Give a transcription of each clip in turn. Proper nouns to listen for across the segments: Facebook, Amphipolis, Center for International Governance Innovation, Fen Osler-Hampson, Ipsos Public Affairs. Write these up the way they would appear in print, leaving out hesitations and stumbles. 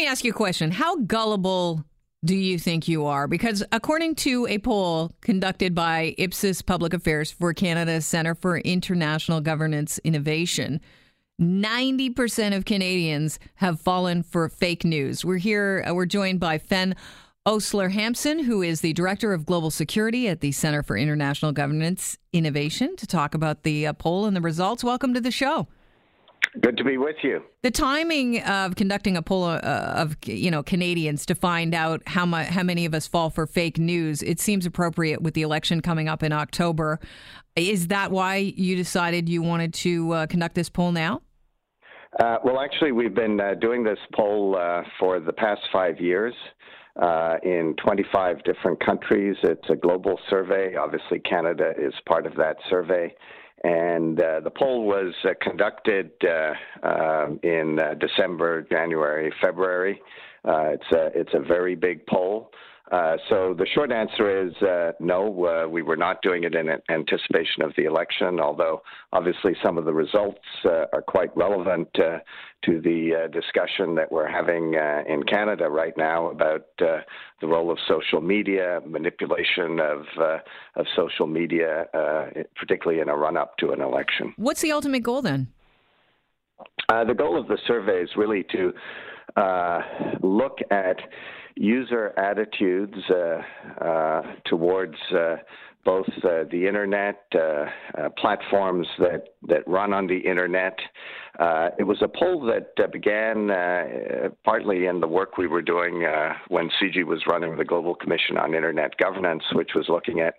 me ask you a question. How gullible do you think you are? Because according to a poll conducted by Ipsos Public Affairs for Canada's Center for International Governance Innovation, 90% of Canadians have fallen for fake news. We're joined by Fen Osler-Hampson, who is the Director of Global Security at the Center for International Governance Innovation, to talk about the poll and the results. Welcome to the show. Good to be with you. The timing of conducting a poll of Canadians to find out how many of us fall for fake news, it seems appropriate with the election coming up in October. Is that why you decided you wanted to conduct this poll now? Well, actually, we've been doing this poll for the past 5 years in 25 different countries. It's a global survey. Obviously, Canada is part of that survey. And the poll was conducted in December, January, February. It's a very big poll. So the short answer is no, we were not doing it in anticipation of the election, although obviously some of the results are quite relevant to the discussion that we're having in Canada right now about the role of social media, manipulation of social media, particularly in a run-up to an election. What's the ultimate goal then? The goal of the survey is really to look at user attitudes towards both the internet, platforms that run on the internet. It was a poll that began partly in the work we were doing when CG was running the Global Commission on Internet Governance, which was looking at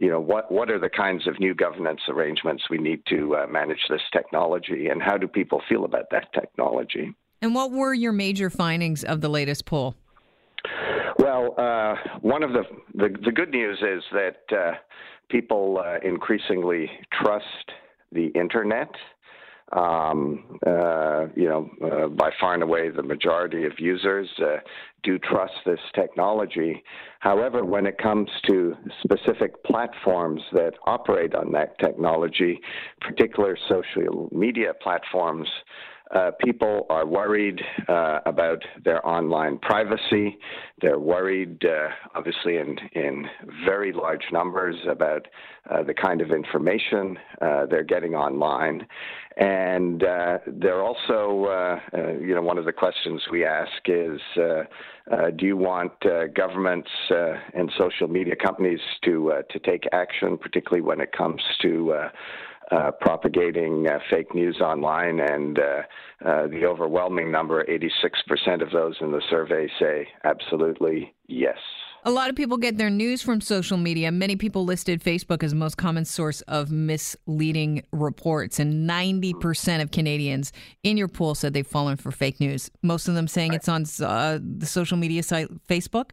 what are the kinds of new governance arrangements we need to manage this technology, and how do people feel about that technology. And what were your major findings of the latest poll? Well, one of the good news is that people increasingly trust the internet. By far and away, the majority of users do trust this technology. However, when it comes to specific platforms that operate on that technology, particular social media platforms, people are worried about their online privacy. They're worried, obviously, in very large numbers about the kind of information they're getting online. And they're also, one of the questions we ask is, do you want governments and social media companies to take action, particularly when it comes to propagating fake news online, and the overwhelming number, 86% of those in the survey say absolutely yes. A lot of people get their news from social media. Many people listed Facebook as the most common source of misleading reports, and 90% of Canadians in your poll said they've fallen for fake news. Most of them saying it's on the social media site Facebook?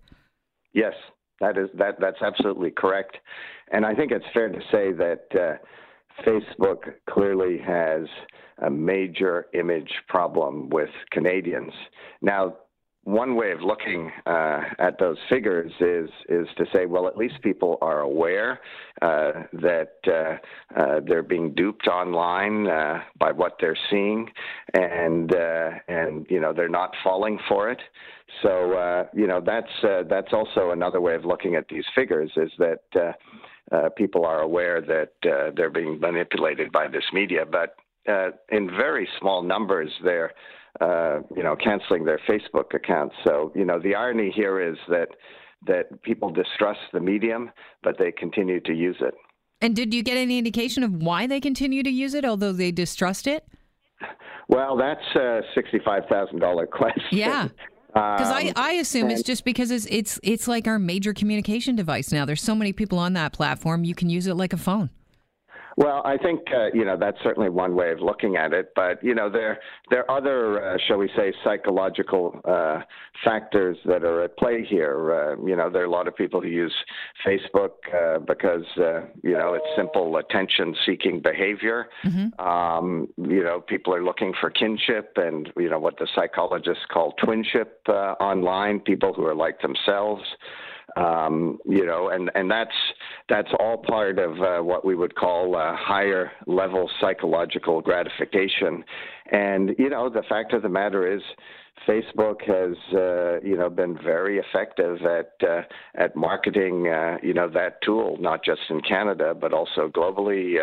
Yes, that's absolutely correct. And I think it's fair to say that Facebook clearly has a major image problem with Canadians. Now, one way of looking at those figures is to say, well, at least people are aware that they're being duped online by what they're seeing, and they're not falling for it. So that's also another way of looking at these figures, is that people are aware that they're being manipulated by this media, but in very small numbers, they're canceling their Facebook accounts. So the irony here is that people distrust the medium, but they continue to use it. And did you get any indication of why they continue to use it, although they distrust it? Well, that's a $65,000 question. Yeah. Because I assume it's just because it's like our major communication device now. There's so many people on that platform, you can use it like a phone. Well, I think that's certainly one way of looking at it, but there are other, shall we say, psychological factors that are at play here. There are a lot of people who use Facebook because it's simple attention-seeking behavior. Mm-hmm. People are looking for kinship and what the psychologists call twinship online. People who are like themselves. And that's all part of what we would call higher level psychological gratification. And the fact of the matter is, Facebook has, been very effective at marketing, that tool, not just in Canada but also globally.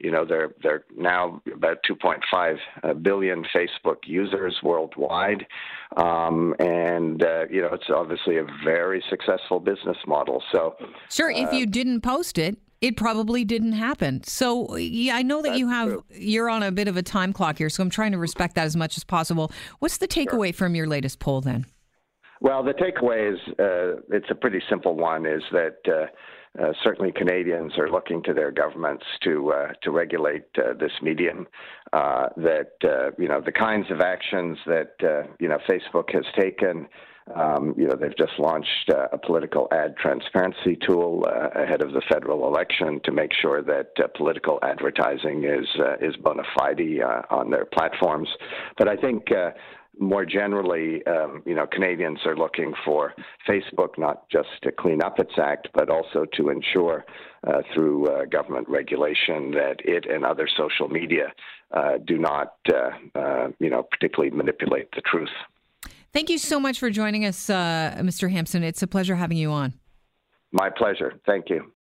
They're now about 2.5 billion Facebook users worldwide, and it's obviously a very successful business model. So, sure, if you didn't post it, it probably didn't happen. So yeah, I know that you're on a bit of a time clock here, so I'm trying to respect that as much as possible. What's the takeaway from your latest poll then? Well, the takeaway is it's a pretty simple one, is that certainly Canadians are looking to their governments to regulate this medium. The kinds of actions that Facebook has taken. They've just launched a political ad transparency tool ahead of the federal election to make sure that political advertising is bona fide on their platforms. But I think more generally, Canadians are looking for Facebook not just to clean up its act, but also to ensure through government regulation that it and other social media do not, particularly manipulate the truth. Thank you so much for joining us, Mr. Hampson. It's a pleasure having you on. My pleasure. Thank you.